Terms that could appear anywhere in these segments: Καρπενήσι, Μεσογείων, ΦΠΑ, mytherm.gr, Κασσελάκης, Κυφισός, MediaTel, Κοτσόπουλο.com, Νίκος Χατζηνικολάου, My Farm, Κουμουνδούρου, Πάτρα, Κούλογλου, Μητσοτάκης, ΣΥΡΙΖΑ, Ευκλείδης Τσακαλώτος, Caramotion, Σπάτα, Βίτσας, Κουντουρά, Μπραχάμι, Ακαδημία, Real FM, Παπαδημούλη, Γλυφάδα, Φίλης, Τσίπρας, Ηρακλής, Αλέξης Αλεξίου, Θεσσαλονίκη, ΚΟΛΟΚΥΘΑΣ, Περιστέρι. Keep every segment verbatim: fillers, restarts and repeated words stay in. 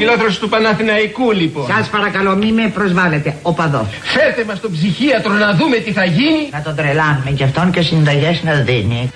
Φιλόθρος του Παναθηναϊκού, λοιπόν. Σας παρακαλώ, μη με προσβάλλετε, οπαδός. Φέρτε μας τον ψυχίατρο να δούμε τι θα γίνει. Να τον τρελάνουμε κι αυτόν και συνταγές να δίνει.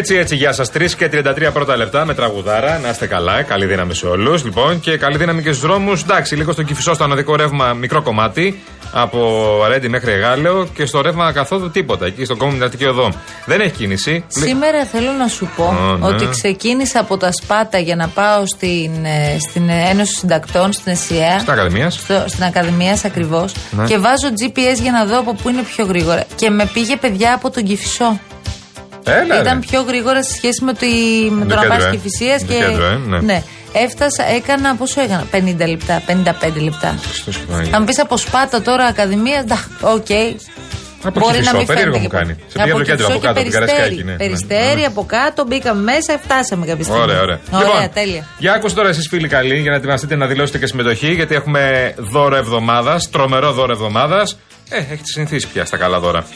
Έτσι, έτσι, γεια σας. τρεις και τριάντα τρία πρώτα λεπτά με τραγουδάρα. Να είστε καλά, καλή δύναμη σε όλους. Λοιπόν, και καλή δύναμη και στους δρόμους. Εντάξει, λίγο στον Κυφισό, στο αναδικό ρεύμα, μικρό κομμάτι. Από Ρέντι μέχρι Εγάλεο και στο ρεύμα καθόλου τίποτα. Εκεί στον κόμμα Μητρατική Οδό. Δεν έχει κίνηση. Σήμερα θέλω να σου πω oh, ότι ναι. ξεκίνησα από τα Σπάτα για να πάω στην, στην Ένωση Συντακτών, στην ΕΣΗΕΑ. Στην Ακαδημία. Στην Ακαδημία ακριβώς. Ναι. Και βάζω τζι πι ες για να δω από πού είναι πιο γρήγορα. Και με πήγε παιδιά από τον Κυφισό. Έλα, ήταν ρε. πιο γρήγορα σε σχέση με, τη, με το να πάρεις Κυφισίας και ναι. ναι. Έφτασα, έκανα, πόσο έκανα, πενήντα λεπτά, πενήντα πέντε λεπτά. Αν πεις από Σπάτα τώρα Ακαδημία, οκ. Okay. Μπορεί να μην φαίνεται. Μου κάνει. Σε πήγα από το κέντρο, από κάτω, από την Καρασκάκη. Ναι. Περιστέρι, ναι. από κάτω, μπήκαμε μέσα, φτάσαμε κάποια στιγμή. Ωραία, ωραία. Ωραία, λοιπόν, τέλεια. Για άκουσε τώρα εσείς φίλοι καλοί, για να ετοιμαστείτε να δηλώσετε και συμμετοχή, γιατί έχουμε δώρο εβδομάδας, τρομερό δώρο εβδομάδας. Ε, έχετε συνηθίσει πια στα καλά δώρα.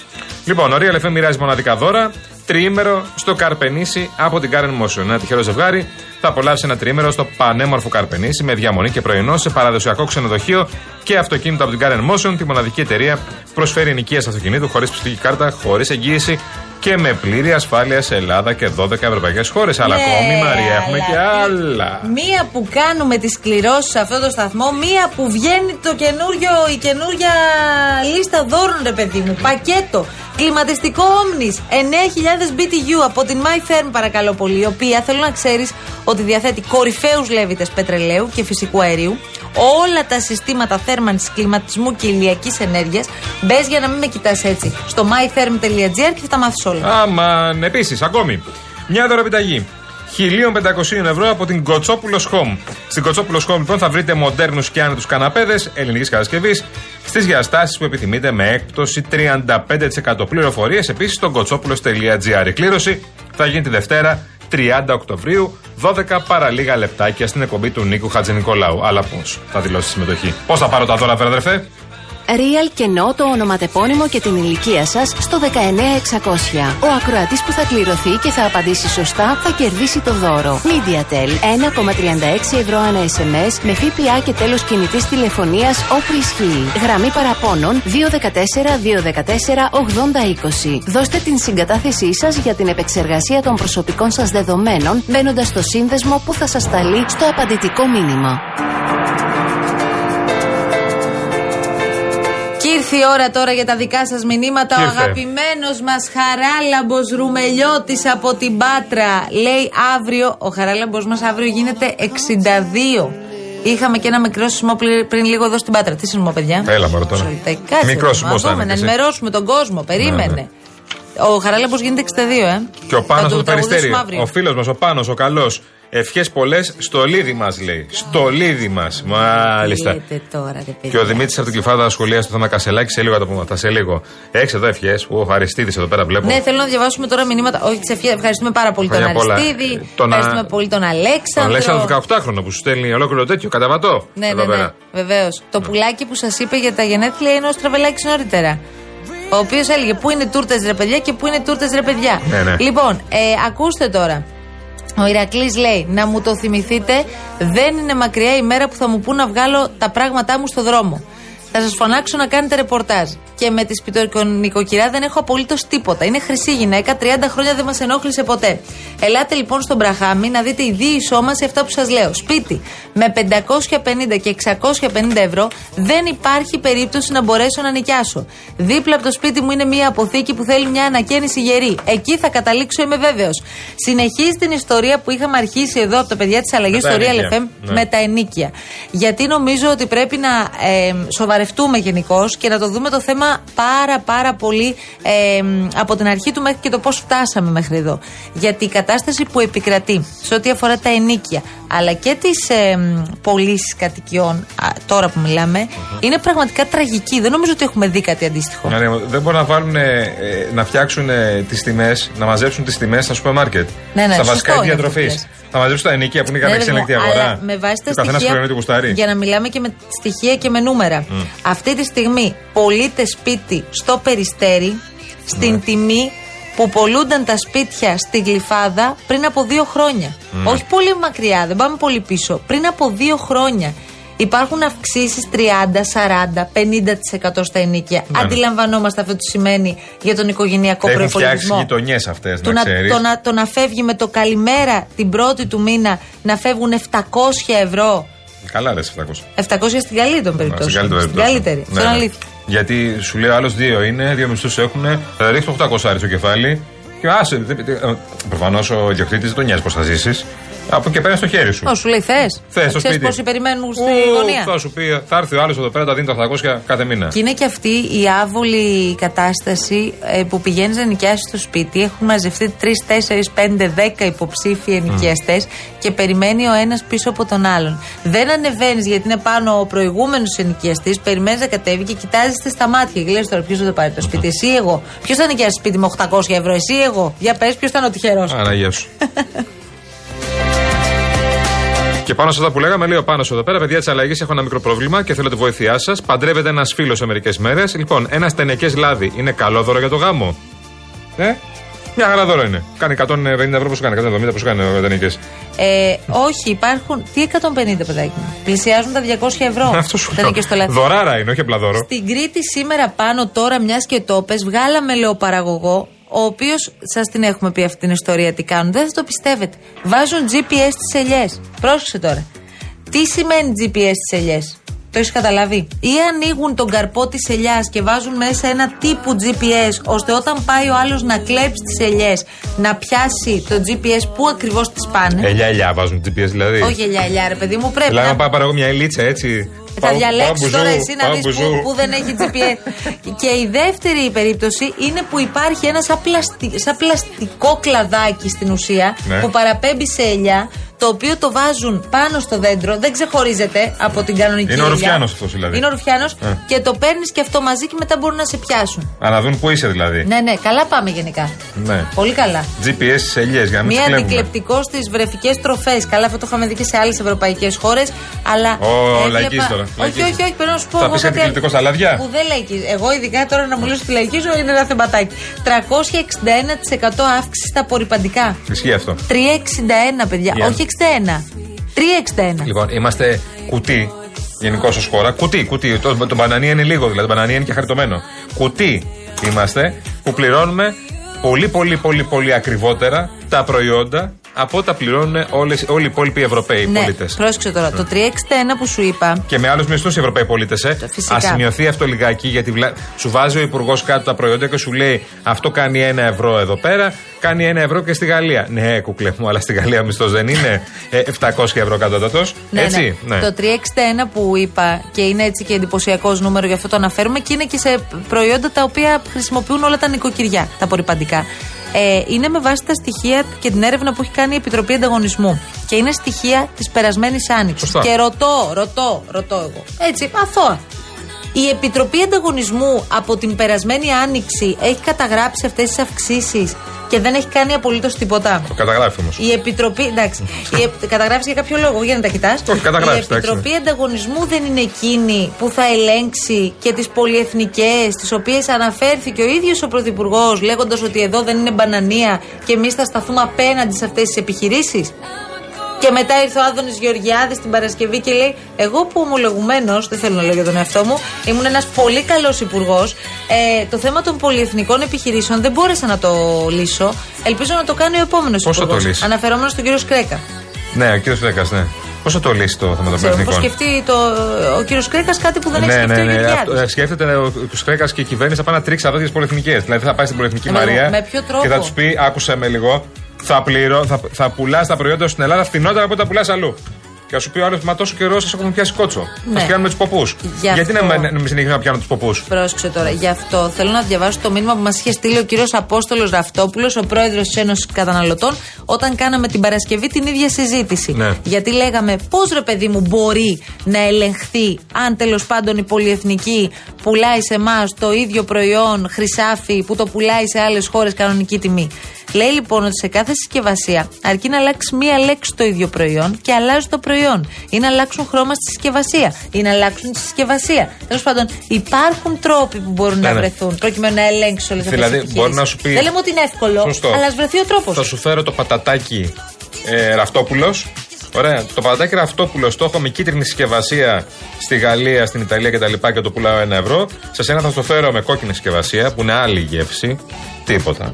Λοιπόν, ο Real εφ εμ μοιράζει μοναδικά δώρα. Τριήμερο στο Καρπενήσι από την Caramotion. Ένα τυχερό ζευγάρι θα απολαύσει ένα τριήμερο στο πανέμορφο Καρπενήσι με διαμονή και πρωινό σε παραδοσιακό ξενοδοχείο και αυτοκίνητο από την Caramotion. Τη μοναδική εταιρεία προσφέρει νοικίες αυτοκινήτου χωρίς πιστωτική κάρτα, χωρίς εγγύηση και με πλήρη ασφάλεια σε Ελλάδα και δώδεκα ευρωπαϊκές χώρες. Ναι, αλλά ακόμη, Μαρία, έχουμε και άλλα. Μία που κάνουμε τις κληρώσεις σε αυτό το σταθμό, μία που βγαίνει το καινούριο, η καινούργια λίστα δώρων, ρε παιδί μου. Πακέτο. Κλιματιστικό όμνης εννέα χιλιάδες μπι τι γιου από την My Farm, παρακαλώ πολύ, η οποία θέλω να ξέρεις ότι διαθέτει κορυφαίους λέβητες πετρελαίου και φυσικού αερίου, όλα τα συστήματα θέρμανσης, κλιματισμού και ηλιακής ενέργειας. Μπες για να μην με κοιτάς έτσι στο mytherm.gr και θα τα μάθεις όλα. Αμαν, επίσης, ακόμη μια δωροπιταγή χίλια πεντακόσια ευρώ από την Κοτσόπουλο τελεία κομ. Στην Κοτσόπουλο τελεία κομ λοιπόν θα βρείτε μοντέρνους και άνετους καναπέδες ελληνικής κατασκευής στις διαστάσεις που επιθυμείτε με έκπτωση τριάντα πέντε τοις εκατό. Πληροφορίες επίσης στο κοτσόπουλο τελεία gr. Η κλήρωση θα γίνει τη Δευτέρα τριάντα Οκτωβρίου, δώδεκα παρά λίγα λεπτάκια στην εκπομπή του Νίκου Χατζηνικολάου. Αλλά πώς θα δηλώσει τη συμμετοχή? Πώς θα πάρω τα δώρα, αδερφέ? Real και ενώ το ονοματεπώνυμο και την ηλικία σας στο δεκαεννέα εξακόσια. Ο ακροατής που θα κληρωθεί και θα απαντήσει σωστά θα κερδίσει το δώρο. MediaTel ένα κόμμα τριάντα έξι ευρώ ανά ες εμ ες με ΦΠΑ και τέλος κινητής τηλεφωνίας όπου ισχύει. Γραμμή παραπώνων δύο ένα τέσσερα δύο ένα τέσσερα ογδόντα είκοσι. Δώστε την συγκατάθεσή σας για την επεξεργασία των προσωπικών σας δεδομένων μπαίνοντας στο σύνδεσμο που θα σας σταλεί στο απαντητικό μήνυμα. Ήρθε η ώρα τώρα για τα δικά σας μηνύματα. Ήρθε. Ο αγαπημένος μας Χαράλαμπος Ρουμελιώτης από την Πάτρα λέει αύριο, ο Χαράλαμπος μας αύριο γίνεται εξήντα δύο. Είχαμε και ένα μικρό σεισμό πριν λίγο εδώ στην Πάτρα. Τι σεισμό, παιδιά? Έλα μωρό τώρα. Μικρό σεισμό θα είναι. Να ενημερώσουμε τον κόσμο, περίμενε. Ναι, ναι. Ο Χαράλαμπος γίνεται εξήντα δύο, ε. Και ο Πάνος από το Περιστέρι. Ο φίλος μας, ο Πάνος, ο καλός. Ευχές πολλές στο λίδι μας, λέει. Στο λίδι μας. Μάλιστα. Τώρα, και ο Δημήτρης από την Γλυφάδα σχολιάζει το θέμα Κασσελάκη. Σε λίγο θα το πούμε. Θα σε λίγο. Έχεις εδώ ευχές. Ο Αριστίδης εδώ πέρα βλέπω. Ναι, θέλω να διαβάσουμε τώρα μηνύματα. Όχι, τις ευχές. Ευχαριστούμε πάρα πολύ τον Αριστίδη. Τον... Ευχαριστούμε πολύ τον Αλέξανδρο. Αλέξανδρο δεκαοκτάχρονο που σου στέλνει ολόκληρο τέτοιο. Καταβατό. Ναι, εδώ ναι, ναι. Βεβαίως. Το πουλάκι που σας είπε για τα γενέθλια είναι ο Στραβελάκης νωρίτερα. Ο οποίος έλεγε πού είναι τούρτες ρε παιδιά και πού είναι τούρτες ρε παιδιά. Ναι, ναι. Λοιπόν, ε, ακούστε τώρα. Ο Ηρακλής λέει να μου το θυμηθείτε, δεν είναι μακριά η μέρα που θα μου πουν να βγάλω τα πράγματά μου στο δρόμο. Θα σας φωνάξω να κάνετε ρεπορτάζ. Και με τη σπιτονοικοκυρά δεν έχω απολύτως τίποτα. Είναι χρυσή γυναίκα, τριάντα χρόνια δεν μας ενόχλησε ποτέ. Ελάτε λοιπόν στον Μπραχάμι να δείτε ειδίησό μας σε αυτά που σας λέω. Σπίτι με πεντακόσια πενήντα και εξακόσια πενήντα ευρώ δεν υπάρχει περίπτωση να μπορέσω να νοικιάσω. Δίπλα από το σπίτι μου είναι μια αποθήκη που θέλει μια ανακαίνιση γερή. Εκεί θα καταλήξω, είμαι βέβαιος. Συνεχίζει την ιστορία που είχαμε αρχίσει εδώ από τα παιδιά της αλλαγής στο Real εφ εμ με τα ενίκια. Γιατί νομίζω ότι πρέπει να ε, σοβαρευτούμε γενικώς και να το δούμε το θέμα πάρα πάρα πολύ ε, από την αρχή του μέχρι και το πώς φτάσαμε μέχρι εδώ. Γιατί η κατάσταση που επικρατεί σε ό,τι αφορά τα ενοίκια αλλά και τις ε, πωλήσεις κατοικιών, α, τώρα που μιλάμε, mm-hmm. είναι πραγματικά τραγική. Δεν νομίζω ότι έχουμε δει κάτι αντίστοιχο. Ναι, δεν μπορούν να βάλουν ε, να φτιάξουν ε, τις τιμές, να μαζέψουν τις τιμές στα σούπερ μάρκετ. Ναι, ναι, στα βασικά διατροφής. Θα μαζέψουν τα ενοίκια που είναι κατά εξέλεκτη αγορά. Με βάση τα στοιχεία. Για να μιλάμε και με στοιχεία και με νούμερα. Mm. Αυτή τη στιγμή πωλείται σπίτι στο Περιστέρι στην mm. τιμή που πολλούνταν τα σπίτια στη Γλυφάδα πριν από δύο χρόνια. Mm. Όχι πολύ μακριά, δεν πάμε πολύ πίσω. Πριν από δύο χρόνια υπάρχουν αυξήσεις τριάντα, σαράντα, πενήντα τοις εκατό στα ενοίκια. Ναι. Αντιλαμβανόμαστε αυτό τι σημαίνει για τον οικογενειακό προϋπολογισμό. Έχουν φτιάξει γειτονιές αυτές, το να ξέρεις. Το να, το να φεύγει με το καλημέρα την πρώτη του μήνα, να φεύγουν επτακόσια ευρώ. Καλά, ρε, επτακόσια. επτακόσια στην καλύτερη των περιπτώσεων. Ναι, στην καλύτερη. Ναι, ναι. Γιατί σου λέει άλλο δύο είναι, δύο μισθούς έχουν, θα ρίχνει το οκτακόσια στο κεφάλι. Και άσε. Προφανώς ο ιδιοκτήτης δεν νοιάζει πώς θα ζήσεις. Από και πέρα στο χέρι σου. Ω, σου λέει θες. Θες το σπίτι. Ξέρεις πόσοι περιμένουν στην γωνία. Θα σου πει, θα έρθει ο άλλος εδώ πέρα, τα δίνει τα οκτακόσια κάθε μήνα. Και είναι και αυτή η άβολη κατάσταση ε, που πηγαίνεις να νοικιάσεις το σπίτι. Έχουν μαζευτεί τρεις, τέσσερις, πέντε, δέκα υποψήφιοι ενοικιαστές mm. και περιμένει ο ένας πίσω από τον άλλον. Δεν ανεβαίνεις γιατί είναι πάνω ο προηγούμενος ενοικιαστής, περιμένεις να κατέβει και κοιτάζεστε στα μάτια. Και λες τώρα ποιος θα το πάρει το σπίτι, mm. εσύ εγώ. Ποιος θα νοικιάσει σπίτι με οκτακόσια ευρώ, εσύ εγώ. Για πες ποιος θα είναι ο τυχερός. Άραγε σου. Και πάνω σε αυτά που λέγαμε, λέει ο Πάνος εδώ πέρα, παιδιά της αλλαγής, έχω ένα μικρό πρόβλημα και θέλω τη βοήθειά σας. Παντρεύεται ένας φίλος σε μερικές μέρες. Λοιπόν, ένα στενεκές λάδι είναι καλό δώρο για το γάμο? Ε, μια χαρά δώρο είναι. Κάνει εκατόν πενήντα ευρώ, πόσο κάνει, εκατόν εβδομήντα, πόσο κάνει ο στενεκές. Ε, όχι, υπάρχουν. Τι εκατόν πενήντα, παιδάκι. Πλησιάζουν τα διακόσια ευρώ. Αυτό σου λέει. Δωράρα είναι, όχι απλά δώρο. Στην Κρήτη σήμερα πάνω τώρα, μιας και το πες, βγάλαμε λεοπαραγωγό, ο οποίος, σας την έχουμε πει αυτή την ιστορία, τι κάνουν, δεν θα το πιστεύετε. Βάζουν τζι πι ες στις ελιές. Πρόσεξε τώρα. Τι σημαίνει τζι πι ες στις ελιές, το έχεις καταλάβει? Ή ανοίγουν τον καρπό της ελιάς και βάζουν μέσα ένα τύπου τζι πι ες, ώστε όταν πάει ο άλλος να κλέψει τις ελιές, να πιάσει το τζι πι ες που ακριβώς τις πάνε. Ελιά-ελιά βάζουν τζι πι ες δηλαδή. Όχι ελιά-ελιά, ρε παιδί μου, πρέπει. Δηλαδή να, να πάρω μια ελίτσα έτσι. Θα διαλέξεις τώρα εσύ να δεις που, που δεν έχει τζι πι ες. Και η δεύτερη περίπτωση είναι που υπάρχει ένα σαν, πλαστι, σαν πλαστικό κλαδάκι στην ουσία, ναι, που παραπέμπει σε ελιά, το οποίο το βάζουν πάνω στο δέντρο, δεν ξεχωρίζεται από την κανονική ελιά. Είναι ο ρουφιάνος αυτός δηλαδή. Είναι ο ρουφιάνος, ε. και το παίρνεις και αυτό μαζί και μετά μπορούν να σε πιάσουν. Α, να δουν που είσαι δηλαδή. Ναι, ναι, καλά πάμε γενικά. Ναι. Πολύ καλά. τζι πι ες σε ελιές για να μην κλέβουμε. Μία αντικλεπτικό στις βρεφικές τροφές. Καλά, αυτό το είχαμε δει και σε άλλες ευρωπαϊκές χώρες. Αλλά. Ω, λαϊκής τώρα. Όχι, όχι, όχι, πρέπει να σου πω. Θα πει αντικλεπτικό στα λαδιά. Που δεν λαϊκίζει. Εγώ ειδικά τώρα να μου λες ότι λαϊκίζω είναι ένα θεματάκι. τριακόσια εξήντα ένα τοις εκατό αύξηση στα απορριπαντικά. Ισχύει αυτό. τριακόσια εξήντα ένα, παιδιά. Όχι τριακόσια εξήντα ένα. τριακόσια εξήντα ένα. Λοιπόν, είμαστε κουτί γενικώς ως χώρα. Κουτί, κουτί. Το, το μπανανί είναι λίγο, δηλαδή το μπανανί είναι και χαριτωμένο. Κουτί είμαστε που πληρώνουμε πολύ πολύ πολύ πολύ ακριβότερα τα προϊόντα από ό,τι πληρώνουν όλες, όλοι οι υπόλοιποι Ευρωπαίοι, ναι, πολίτες. Πρόσεξε τώρα, mm. το τριακόσια εξήντα ένα που σου είπα. Και με άλλους μισθούς οι Ευρωπαίοι πολίτες, ε. Ας σημειωθεί αυτό λιγάκι, γιατί βλα... σου βάζει ο υπουργός κάτω τα προϊόντα και σου λέει αυτό κάνει ένα ευρώ εδώ πέρα, κάνει ένα ευρώ και στη Γαλλία. Ναι, κουκλέ μου, αλλά στη Γαλλία μισθός δεν είναι επτακόσια ευρώ κατώτατος. Ναι, έτσι. Ναι. Ναι. Το τριακόσια εξήντα ένα που είπα και είναι έτσι και εντυπωσιακό νούμερο, γι' αυτό το αναφέρουμε και είναι και σε προϊόντα τα οποία χρησιμοποιούν όλα τα νοικοκυριά, τα απορριπαντικά. Ε, είναι με βάση τα στοιχεία και την έρευνα που έχει κάνει η Επιτροπή Ανταγωνισμού. Και είναι στοιχεία της περασμένης άνοιξης. Και ρωτώ, ρωτώ, ρωτώ εγώ. Έτσι, αθώα. Η Επιτροπή Ανταγωνισμού από την περασμένη άνοιξη έχει καταγράψει αυτές τις αυξήσεις και δεν έχει κάνει απολύτως τίποτα. Το καταγράφει όμως. Η Επιτροπή. Εντάξει. η ε, καταγράφει για κάποιο λόγο, για να τα κοιτάς. Το καταγράφει. Η Επιτροπή εντάξει. Ανταγωνισμού δεν είναι εκείνη που θα ελέγξει και τις πολυεθνικές, τις οποίες αναφέρθηκε ο ίδιος ο Πρωθυπουργός, λέγοντας ότι εδώ δεν είναι μπανανία και εμείς θα σταθούμε απέναντι σε αυτές τις επιχειρήσεις. Και μετά ήρθε ο Άδωνης Γεωργιάδης την Παρασκευή και λέει: εγώ που ομολογουμένως, δεν θέλω να λέω για τον εαυτό μου, ήμουν ένας πολύ καλός υπουργός. Ε, το θέμα των πολυεθνικών επιχειρήσεων δεν μπόρεσα να το λύσω. Ελπίζω να το κάνει ο επόμενος υπουργός. Αναφερόμενο στον κύριο Σκρέκα. Ναι, ο κύριος Σκρέκας, ναι. Πώς θα το λύσει το θέμα των πολυεθνικών. Πώς σκεφτεί το, ο κύριος Κρέκας κάτι που δεν ναι, έχει σκεφτεί ναι, ναι, ο Γεωργιάδης. Ναι, σκέφτεται ο κύριος Κρέκας και η κυβέρνηση θα πάει να τρίξει από τις πολυεθνικές. Δηλαδή θα πάει στην πολυεθνική ναι, Μαρία και θα του πει: άκουσα με λίγο, θα, πληρώ, θα, θα πουλάς τα προϊόντα στην Ελλάδα φθηνότερα από ό,τι τα πουλάς αλλού. Και θα σου πει ο άλλος: μα τόσο καιρό σας έχουμε πιάσει κότσο. Ναι. Θα πιάνουμε τους ποπούς. Για Γιατί αυτό... να μην συνεχίσουμε να πιάνουμε τους ποπούς. Πρόσεξε τώρα. Γι' αυτό θέλω να διαβάσω το μήνυμα που μας είχε στείλει ο κύριος Απόστολος Ραυτόπουλος, ο πρόεδρος της Ένωσης Καταναλωτών, όταν κάναμε την Παρασκευή την ίδια συζήτηση. Ναι. Γιατί λέγαμε: πώς ρε παιδί μου μπορεί να ελεγχθεί αν τέλος πάντων η πολυεθνική πουλάει σε εμάς το ίδιο προϊόν χρυσάφι που το πουλάει σε άλλες χώρες κανονική τιμή. Λέει λοιπόν ότι σε κάθε συσκευασία αρκεί να αλλάξει μία λέξη το ίδιο προϊόν και αλλάζει το προϊόν. Ή να αλλάξουν χρώμα στη συσκευασία. Ή να αλλάξουν τη συσκευασία. Τέλος πάντων, υπάρχουν τρόποι που μπορούν ναι, να βρεθούν ναι. προκειμένου να ελέγξουν όλες δηλαδή, αυτές τις επιχειρήσεις. Να σου πει... Δεν λέμε ότι είναι εύκολο, Σωστό. αλλά ας βρεθεί ο τρόπος. Θα σου φέρω το πατατάκι ε, Ραυτόπουλος. Ωραία. Το πατατάκι Ραυτόπουλος το έχω με κίτρινη συσκευασία στη Γαλλία, στην Ιταλία κτλ. Και, και το πουλάω ένα ευρώ. Σας ένα θα το φέρω με κόκκινη συσκευασία που είναι άλλη γεύση. Τίποτα.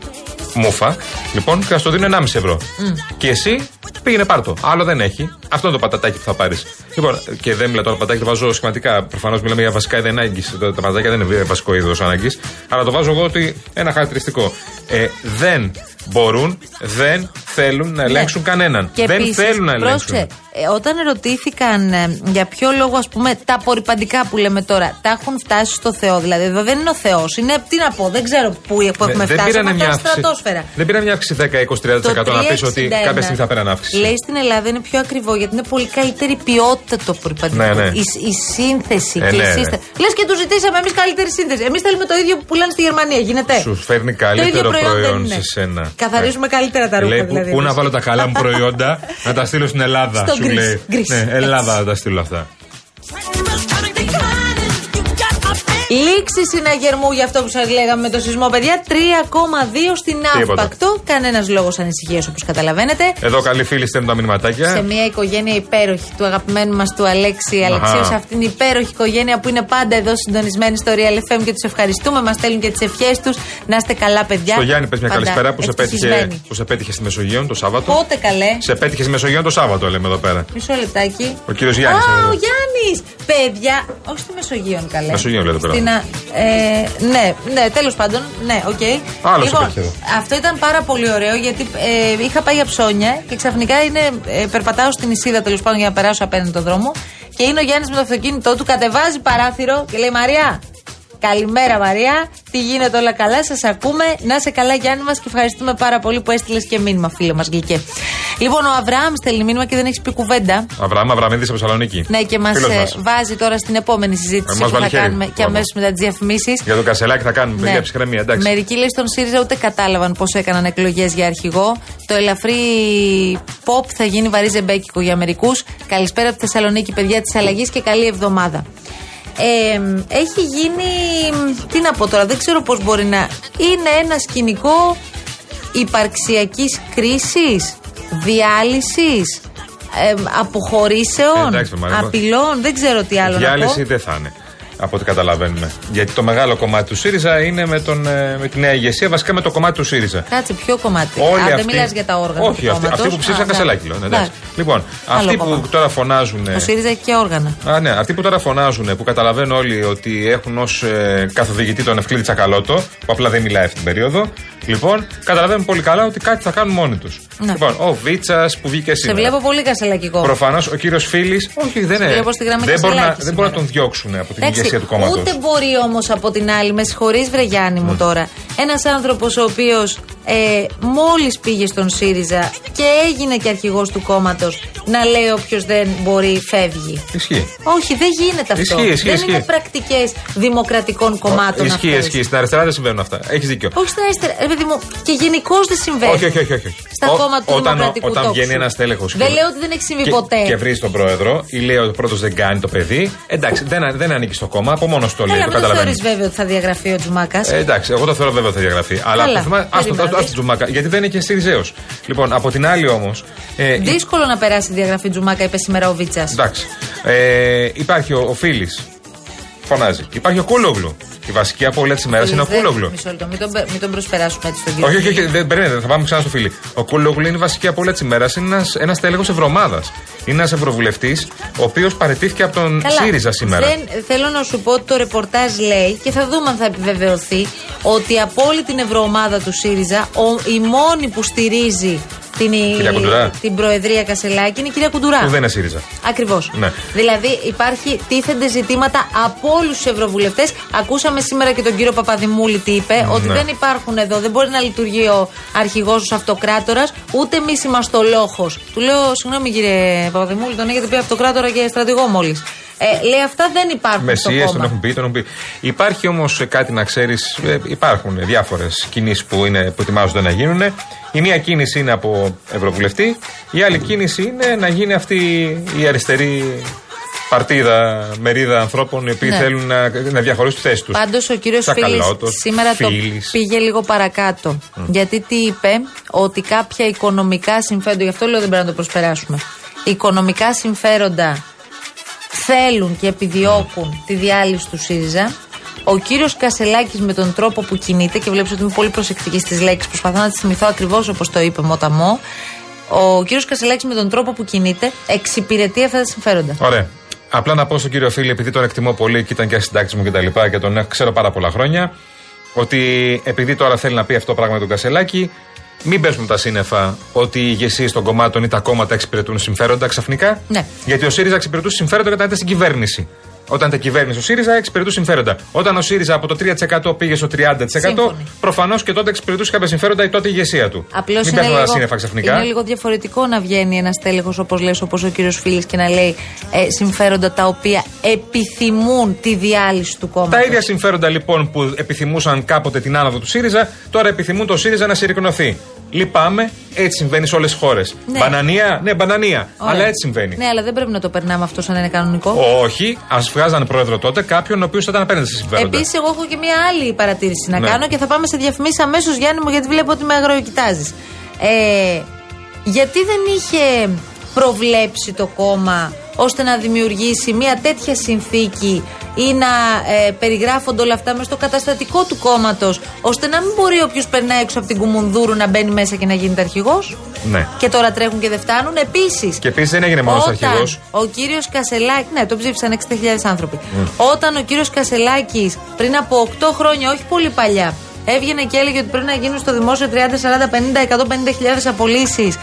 Μούφα, λοιπόν, και θα στο δίνω ενάμιση ευρώ. Mm. Και εσύ πήγαινε πάρτο. Άλλο δεν έχει. Αυτό είναι το πατατάκι που θα πάρεις. Λοιπόν, και δεν μιλάω τώρα πατατάκι, το βάζω σχηματικά. Προφανώς μιλάμε για βασικά είδη ανάγκης. Τα πατατάκια δεν είναι βασικό είδος ανάγκης. Αλλά το βάζω εγώ ότι ένα χαρακτηριστικό. Ε, δεν μπορούν, δεν θέλουν να ελέγξουν ναι. κανέναν. Και δεν επίσης, θέλουν να ελέγξουν. Πρόσεξε, όταν ερωτήθηκαν ε, για ποιο λόγο, ας πούμε, τα απορριπαντικά που λέμε τώρα τα έχουν φτάσει στο Θεό. Δηλαδή, εδώ δεν είναι ο Θεός. Είναι, τι να πω, δεν ξέρω πού έχουμε δεν φτάσει. Έχουμε φτάσει στην στρατόσφαιρα. Δεν πήραν μια αύξηση δέκα με είκοσι με τριάντα τοις εκατό να πεις ότι κάποια στιγμή θα πέραν αύξηση. Λέει στην Ελλάδα είναι πιο ακριβό γιατί είναι πολύ καλύτερη ποιότητα το απορριπαντικό. Ναι, ναι. Η, η σύνθεση. Ε, και ναι, η σύστα... ναι. Λες και του ζητήσαμε εμείς καλύτερη σύνθεση. Εμείς θέλουμε το ίδιο που πουλάνε στη Γερμανία. Γίνεται. Σου φέρνει καλύτερο προϊόν σε σένα. Καθαρίζουμε ναι. καλύτερα τα ρούχα. Λέει, δηλαδή. Πού να βάλω τα καλά μου προϊόντα να τα στείλω στην Ελλάδα. Στον σου λέει. Ναι, Ελλάδα να τα στείλω αυτά. Λήξη συναγερμού για αυτό που σας λέγαμε με το σεισμό, παιδιά. τρία κόμμα δύο στην Ναύπακτο. Κανένας λόγος ανησυχίας όπως καταλαβαίνετε. Εδώ καλή φίλη στέλνουν τα μηνυματάκια. Σε μια οικογένεια υπέροχη του αγαπημένου μας του Αλέξη Αλεξίου. Σε αυτήν την υπέροχη οικογένεια που είναι πάντα εδώ συντονισμένη στο Real εφ εμ και τους ευχαριστούμε. Μας στέλνουν και τις ευχές τους. Να είστε καλά, παιδιά. Στο Γιάννη, πες μια καλησπέρα που, που σε πέτυχε στη Μεσογείων το Σάββατο. Πότε καλέ. Σε πέτυχε στη Μεσογείων το Σάββατο, λέμε εδώ πέρα. Μισό λεπτάκι. Ο κύριος Γιάννης. Α, ο Γιάννης. Παιδιά, όχι στη Μεσογείων καλέ. Μεσογείων λέτε πέρα. Να, ε, ναι, ναι, τέλος πάντων. Ναι, οκ. Okay. Λοιπόν, αυτό ήταν πάρα πολύ ωραίο γιατί ε, είχα πάει για ψώνια και ξαφνικά είναι, ε, περπατάω στην Ισίδα τέλος πάντων για να περάσω απέναντι τον δρόμο και είναι ο Γιάννης με το αυτοκίνητό του, κατεβάζει παράθυρο και λέει: Μαριά, καλημέρα Μαριά, τι γίνεται, όλα καλά, σας ακούμε. Να σε καλά, Γιάννη μας, και ευχαριστούμε πάρα πολύ που έστειλες και μήνυμα, φίλε μας γλυκέ. Λοιπόν, ο Αβραάμ στέλνει μήνυμα και δεν έχει πει κουβέντα. Αβραάμ, Αβρααμίδη από Θεσσαλονίκη. Ναι, και μας βάζει τώρα στην επόμενη συζήτηση που θα κάνουμε και αμέσως μετά τις διαφημίσεις. Για τον Κασσελάκη θα κάνουμε, παιδιά, ψυχραιμία, εντάξει. Μερικοί λέει στον ΣΥΡΙΖΑ ούτε κατάλαβαν πώς έκαναν εκλογές για αρχηγό. Το ελαφρύ pop θα γίνει βαρύ ζεμπέκικο για μερικούς. Καλησπέρα από τη Θεσσαλονίκη, παιδιά της αλλαγής, και καλή εβδομάδα. Ε, έχει γίνει, τι να πω τώρα, δεν ξέρω πώς μπορεί να είναι ένα σκηνικό υπαρξιακής κρίσης, διάλυσης, ε, αποχωρήσεων, εντάξει, απειλών, δεν ξέρω τι άλλο διάλυση να πω. Διάλυση δεν θα είναι, από ό,τι καταλαβαίνουμε. Γιατί το μεγάλο κομμάτι του ΣΥΡΙΖΑ είναι με, τον, με τη νέα ηγεσία, βασικά με το κομμάτι του ΣΥΡΙΖΑ. Κάτσε, ποιο κομμάτι? Όλοι Α, αυτοί, δεν μιλάς για τα όργανα. Όχι, αυτοί, αυτοί που ψήφισαν Κασσελάκη. Λοιπόν, άλλο αυτοί κομμάτι. που τώρα φωνάζουν. Ο ΣΥΡΙΖΑ έχει και όργανα. Α, ναι, αυτοί που τώρα φωνάζουν, που καταλαβαίνουν όλοι ότι έχουν ως ε, καθοδηγητή τον Ευκλείδη Τσακαλώτο, που απλά δεν μιλάει αυτή την περίοδο. Λοιπόν, καταλαβαίνουν πολύ καλά ότι κάτι θα κάνουν μόνοι τους. Λοιπόν, ο Βίτσας που βγήκε σήμερα. Σε βλέπω πολύ κασσελακικό. Προφανώς ο κύριος Φίλης. Όχι, δεν είναι. Δεν μπορούν να τον διώξουν από την ηγεσία. Ούτε μπορεί όμως από την άλλη, με συγχωρείς βρε Γιάννη μου mm. τώρα, ένας άνθρωπος ο οποίος ε, μόλις πήγε στον ΣΥΡΙΖΑ και έγινε και αρχηγός του κόμματος να λέει όποιος δεν μπορεί φεύγει. Ισχύει. Όχι, δεν γίνεται αυτό. Ισχύει, ισχύει, δεν ισχύει. Είναι πρακτικές δημοκρατικών κομμάτων. Ισχύει, αυτές. ισχύει. Στην αριστερά δεν συμβαίνουν αυτά. Έχεις δίκιο. Όχι στην αριστερά. Ρε παιδί μου, και γενικώς δεν συμβαίνει. Όχι, όχι, όχι. όχι. Στα κόμματα του δημοκρατικού τόπου. Όταν βγαίνει ένας τέλεχος. Δεν λέω ότι δεν έχει συμβεί ποτέ. Και βρει τον πρόεδρο ή λέει ο πρώτος δεν κάνει το παιδί. Εντάξει, δεν ανήκει στο κόμμα, από μόνο το λέει. Δεν θεωρεί βέβαια ότι θα διαγραφεί ο Τζουμάκας. Εντάξει, εγώ το θεωρώ βέβαια. άλλο θα διαγραφεί. Αλλά α το Τζουμάκα, γιατί δεν είναι και ΣΥΡΙΖΑΕΟΣ. Λοιπόν, από την άλλη όμως. Ε, Δύσκολο η... να περάσει τη διαγραφή Τζουμάκα, είπε σήμερα ο Βίτσας. Εντάξει. Ε, υπάρχει ο, ο Φίλης. Φωνάζει. Υπάρχει ο Κούλογλου. Η βασική απώλεια τη ημέρα είναι ο Κούλογλου. Μισό λεπτό, μην τον, μην τον προσπεράσουμε έτσι στον κύριο. Όχι, όχι, όχι, δεν περνάει, θα πάμε ξανά στο Φίλη. Ο Κούλογλου είναι η βασική απώλεια τη ημέρα. Είναι ένα τέλεχο ευρωομάδα. Είναι ένα ευρωβουλευτή, ο οποίο παραιτήθηκε από τον Καλά. ΣΥΡΙΖΑ σήμερα. Δεν, θέλω να σου πω ότι το ρεπορτάζ λέει και θα δούμε αν θα επιβεβαιωθεί ότι από όλη την ευρωομάδα του ΣΥΡΙΖΑ ο, η μόνη που στηρίζει την, την Προεδρία Κασσελάκη είναι η κυρία Κουντουρά. Που δεν είναι ΣΥΡΙΖΑ. Ακριβώς. Ναι. Δηλαδή υπάρχει, τίθενται ζητήματα από όλους τους ευρωβουλευτές. Ακούσαμε σήμερα και τον κύριο Παπαδημούλη τι είπε, ναι. ότι δεν υπάρχουν εδώ, δεν μπορεί να λειτουργεί ο αρχηγός τους αυτοκράτορας, ούτε εμείς είμαστε ο λόγος. Του λέω, συγγνώμη κύριε Παπαδημούλη, τον έχετε πει αυτοκράτορα και στρατηγό μόλις. Ε, λέει αυτά δεν υπάρχουν. Μεσίες, τον έχουν πει, τον έχουν πει. Υπάρχει όμως κάτι να ξέρεις, ε, υπάρχουν διάφορες κινήσεις που, είναι, που ετοιμάζονται να γίνουν. Η μία κίνηση είναι από ευρωβουλευτή, η άλλη κίνηση είναι να γίνει αυτή η αριστερή παρτίδα, μερίδα ανθρώπων οι οποίοι ναι. θέλουν να, να διαχωρίσουν τη θέση τους. Πάντως ο κύριος Φίλης σήμερα Φίλης. το πήγε λίγο παρακάτω. Mm. Γιατί τι είπε, ότι κάποια οικονομικά συμφέροντα, γι' αυτό λέω δεν πρέπει να το προσπεράσουμε, οικονομικά συμφέροντα θέλουν και επιδιώκουν τη διάλυση του ΣΥΡΙΖΑ. Ο κύριος Κασσελάκης με τον τρόπο που κινείται, και βλέπεις ότι είμαι πολύ προσεκτική στις λέξεις, προσπαθώ να τις θυμηθώ ακριβώς όπως το είπε Μόταμό. Ο κύριος Κασσελάκης με τον τρόπο που κινείται εξυπηρετεί αυτά τα συμφέροντα. Ωραία. Απλά να πω στον κύριο Φίλη, επειδή τον εκτιμώ πολύ και ήταν και συντάκτης μου κτλ. Και, και τον ξέρω πάρα πολλά χρόνια, ότι επειδή τώρα θέλει να πει αυτό πράγμα με τον Κασσελάκη, μην παίζουμε τα σύννεφα ότι οι ηγεσίες των κομμάτων ή τα κόμματα εξυπηρετούν συμφέροντα ξαφνικά. Ναι. Γιατί ο ΣΥΡΙΖΑ εξυπηρετούσε συμφέροντα όταν ήταν στην κυβέρνηση. Όταν ήταν κυβέρνηση ο ΣΥΡΙΖΑ, εξυπηρετούσε συμφέροντα. Όταν ο ΣΥΡΙΖΑ από το τρία τοις εκατό πήγε στο τριάντα τοις εκατό, προφανώς και τότε εξυπηρετούσε κάποια συμφέροντα η τότε ηγεσία του. Απλώς μην παίζουμε τα σύννεφα ξαφνικά. Είναι λίγο διαφορετικό να βγαίνει ένας τέλεχος όπως λες, όπως ο κύριος Φίλης, και να λέει ε, συμφέροντα τα οποία επιθυμούν τη διάλυση του κόμματος. Τα ίδια συμφέροντα λοιπόν που επιθυμούσαν κάποτε την άνοδο του ΣΥΡΙΖΑ, τώρα επιθυμούν το ΣΥΡΙΖΑ να συρρικνωθεί. Λυπάμαι, έτσι συμβαίνει σε όλες τις χώρες. Ναι. Μπανανία, ναι, μπανανία. Ωραία. Αλλά έτσι συμβαίνει. Ναι, αλλά δεν πρέπει να το περνάμε αυτό σαν ένα κανονικό. Όχι, ας βγάζανε πρόεδρο τότε κάποιον ο οποίος θα ήταν απέναντι σε συμφέροντα. Επίσης, εγώ έχω και μία άλλη παρατήρηση να ναι. κάνω και θα πάμε σε διαφημίσεις αμέσως, Γιάννη μου, γιατί βλέπω ότι με αγροϊκοιτάζεις. Ε, γιατί δεν είχε προβλέψει το κόμμα ώστε να δημιουργήσει μία τέτοια συνθήκη ή να ε, περιγράφονται όλα αυτά μες στο καταστατικό του κόμματος, ώστε να μην μπορεί όποιος περνάει έξω από την Κουμουνδούρου να μπαίνει μέσα και να γίνεται αρχηγός. Ναι. Και τώρα τρέχουν και δεν φτάνουν. Επίσης. Και επίσης δεν έγινε μόνος αρχηγός. Ο κύριος Κασσελάκης. Ναι, το ψήφισαν εξήντα χιλιάδες άνθρωποι. Mm. Όταν ο κύριος Κασσελάκης πριν από οκτώ χρόνια, όχι πολύ παλιά, έβγαινε και έλεγε ότι πρέπει να γίνουν στο δημόσιο τριάντα, σαράντα, πενήντα, εκατόν πενήντα χιλιάδες απολύσεις.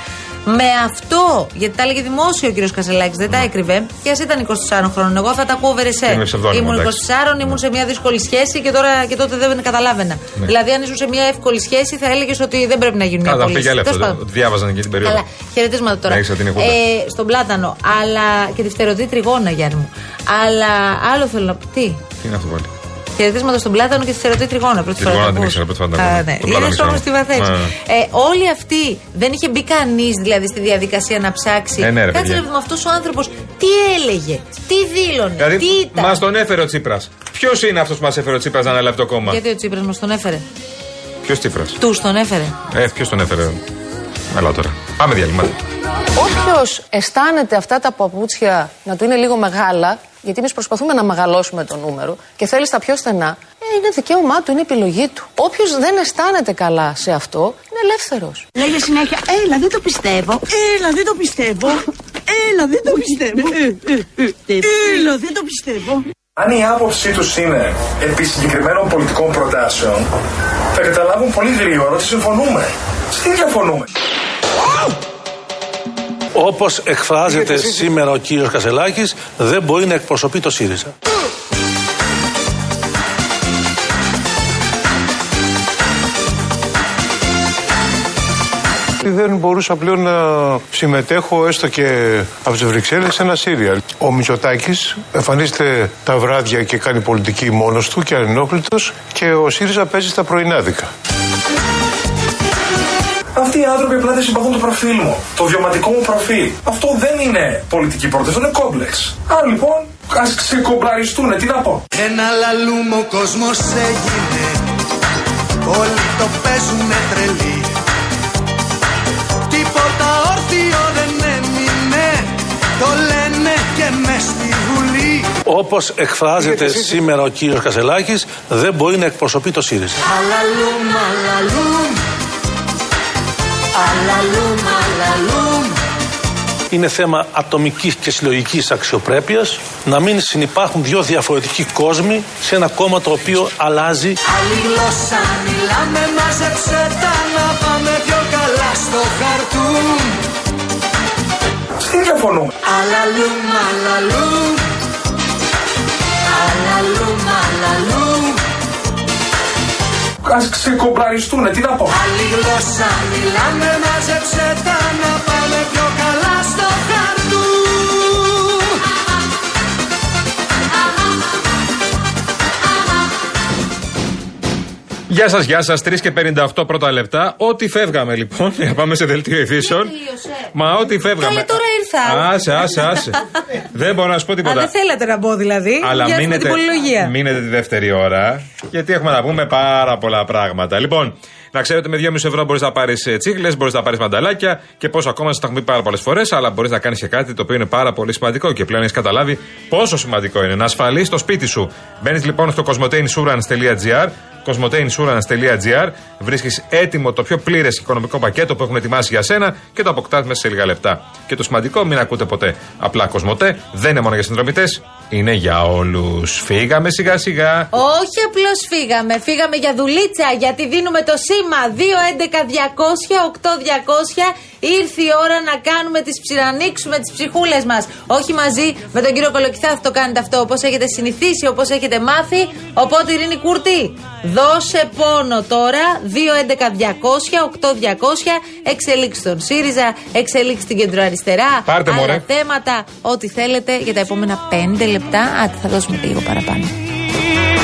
Με αυτό, γιατί τα έλεγε δημόσιο ο κύριος Κασσελάκης, δεν mm. τα έκρυβε, και ας ήταν είκοσι τεσσάρων χρόνων. Εγώ θα τα ακούω βερεσέ. Ήμουν είκοσι τεσσάρων, mm. ήμουν σε μια δύσκολη σχέση και, τώρα, και τότε δεν καταλάβαινα. Mm. Δηλαδή, αν ήσουν σε μια εύκολη σχέση, θα έλεγες ότι δεν πρέπει να γίνουν οι πολίτε. Καλά, διάβαζαν και την περίοδο. Καλά, χαιρετίσματα τώρα. Ε, στον Πλάτανο. Αλλά και τη φτερωτή τριγώνα, Γιάννη μου. Αλλά άλλο θέλω να πω. Τι, τι είναι αυτό πάλι. Χαιρετίσματα στον Πλάτανο και τη θεωρητή τριγώνα. Πρώτη φορά. Τριγώνα την ήξερα πρώτη φορά. Είδες όμως τι βαθαίνει. Όλοι αυτοί δεν είχε μπει κανείς δηλαδή στη διαδικασία να ψάξει. Ε, ναι, κάτσε με αυτός ο άνθρωπος τι έλεγε, τι δήλωνε, δηλαδή, τι ήταν. Μας τον έφερε ο Τσίπρας. Ποιος είναι αυτός που μας έφερε ο Τσίπρας να αναλάβει το κόμμα. Γιατί ο Τσίπρας μας τον έφερε. Ποιος Τσίπρας. Τους τον έφερε. Ε, ποιος τον έφερε. Έλα τώρα. Πάμε διάλειμμα. Όποιος αισθάνεται αυτά τα παπούτσια να του είναι λίγο μεγάλα. Γιατί εμείς προσπαθούμε να μεγαλώσουμε το νούμερο και θέλει τα πιο στενά, ε, είναι δικαίωμά του, είναι επιλογή του. Όποιος δεν αισθάνεται καλά σε αυτό, είναι ελεύθερος. Λέγε συνέχεια, έλα δεν το πιστεύω, έλα δεν το πιστεύω, έλα δεν το πιστεύω, έλα δεν το πιστεύω. Αν η άποψή τους είναι επί συγκεκριμένων πολιτικών προτάσεων, θα καταλάβουν πολύ γρήγορα ότι συμφωνούμε. Στην διαφωνούμε. Όπως εκφράζεται σήμερα ο κύριος Κασσελάκης, δεν μπορεί να εκπροσωπεί το ΣΥΡΙΖΑ. Δεν μπορούσα πλέον να συμμετέχω έστω και από τις Βρυξέλλες σε ένα ΣΥΡΙΖΑ. Ο Μητσοτάκης εμφανίζεται τα βράδια και κάνει πολιτική μόνος του και ανενόχλητος, και ο ΣΥΡΙΖΑ παίζει στα πρωινάδικα. Αυτοί οι άνθρωποι απλά δεν συμπαθούν το προφίλ μου, το βιωματικό μου προφίλ. Αυτό δεν είναι πολιτική πρόταση, αυτό είναι κόμπλεξ. Άρα λοιπόν, ας ξεκομπλαριστούνε, τι να πω. Ένα λαλούμο κόσμος έγινε. Όλοι το παίζουνε τρελή. Τίποτα όρθιο δεν έμεινε. Το λένε και μες στη Βουλή. Όπως εκφράζεται σήμερα ο κύριος Κασσελάκης, δεν μπορεί να εκπροσωπεί το ΣΥΡΙΖΑ. Αλαλούμ, αλαλούμ. Αλαλούμ, αλαλούμ. Είναι θέμα ατομικής και συλλογικής αξιοπρέπειας να μην συνυπάρχουν δύο διαφορετικοί κόσμοι σε ένα κόμμα το οποίο αλλάζει. Άλλη γλώσσα μιλάμε, μάζεψε τα να πάμε πιο καλά στο χαρτούν. Τι διαφωνούμε. Αλαλούμ, αλαλούμ. Αλαλούμ, αλαλούμ. Ας ξεκομπραριστούνε, τι να πω. Άλλη γλώσσα μιλάμε, μάζεψε τα να πάμε πιο καλά στο χαρτούν. Γεια σας, γεια σας. τρεις και πενήντα οκτώ πρώτα λεπτά. Ό,τι φεύγαμε λοιπόν. Για πάμε σε δελτίο ειδήσεων. Μα ό,τι φεύγαμε. Καλή, τώρα ήρθα. Άσε, άσε, άσε. Δεν μπορώ να σου πω τίποτα. Αν δεν θέλατε να μπω δηλαδή. Αλλά για μείνετε, μείνετε τη δεύτερη ώρα. Γιατί έχουμε να πούμε πάρα πολλά πράγματα. Λοιπόν, να ξέρετε ότι με δυόμισι ευρώ μπορείς να πάρεις τσίχλες, μπορείς να πάρεις μανταλάκια και πόσο ακόμα σας τα έχουμε πει πάρα πολλές φορές. Αλλά μπορείς να κάνεις και κάτι το οποίο είναι πάρα πολύ σημαντικό και πλέον έχεις καταλάβει πόσο σημαντικό είναι. Να ασφαλίσεις το σπίτι σου. Μπαίνεις λοιπόν στο κοσμοτέινσουρανς τελεία τζι άρ. κοσμοτέινσουρανς τελεία τζι άρ βρίσκεις έτοιμο το πιο πλήρες οικονομικό πακέτο που έχουμε ετοιμάσει για σένα και το αποκτάς μέσα σε λίγα λεπτά. Και το σημαντικό, μην ακούτε ποτέ απλά Κοσμοτέ, δεν είναι μόνο για συνδρομητές, είναι για όλους. Φύγαμε σιγά σιγά. Όχι απλώς φύγαμε, φύγαμε για δουλίτσα, γιατί δίνουμε το σήμα δύο έντεκα διακόσια οκτώ διακόσια. Ήρθε η ώρα να κάνουμε τις ψηρανίξουμε τις ψυχούλες μας. Όχι μαζί με τον κύριο Κολοκυθά θα το κάνετε αυτό, όπως έχετε συνηθίσει, όπως έχετε μάθει. Οπότε Ειρήνη Κούρτη, δώσε πόνο τώρα. Δύο έντεκα διακόσια οκτώ διακόσια. Εξελίξει τον ΣΥΡΙΖΑ, εξελίξει την κεντροαριστερά. Πάρτε άλλα μωρέ θέματα, ό,τι θέλετε για τα επόμενα πέντε λεπτά. Άντε, θα δώσουμε και λίγο παραπάνω.